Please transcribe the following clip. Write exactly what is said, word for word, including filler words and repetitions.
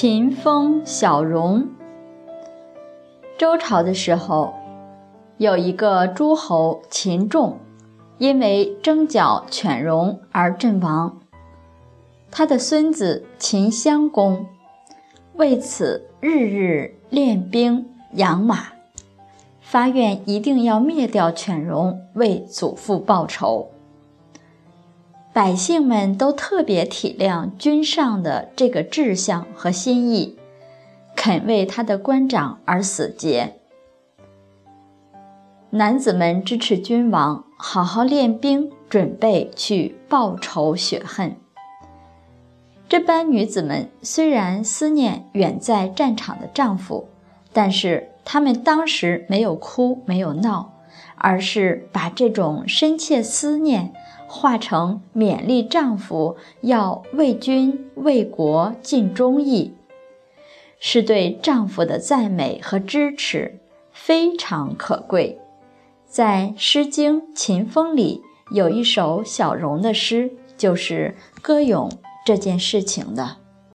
秦风小容。周朝的时候，有一个诸侯秦仲，因为征剿犬戎而阵亡。他的孙子秦襄公为此日日练兵养马，发愿一定要灭掉犬戎，为祖父报仇。百姓们都特别体谅君上的这个志向和心意，肯为他的官长而死节。男子们支持君王好好练兵，准备去报仇雪恨。这般女子们虽然思念远在战场的丈夫，但是她们当时没有哭没有闹，而是把这种深切思念化成勉励丈夫要为君为国尽忠义，是对丈夫的赞美和支持，非常可贵。在《诗经·秦风》里有一首小容的诗，就是歌咏这件事情的。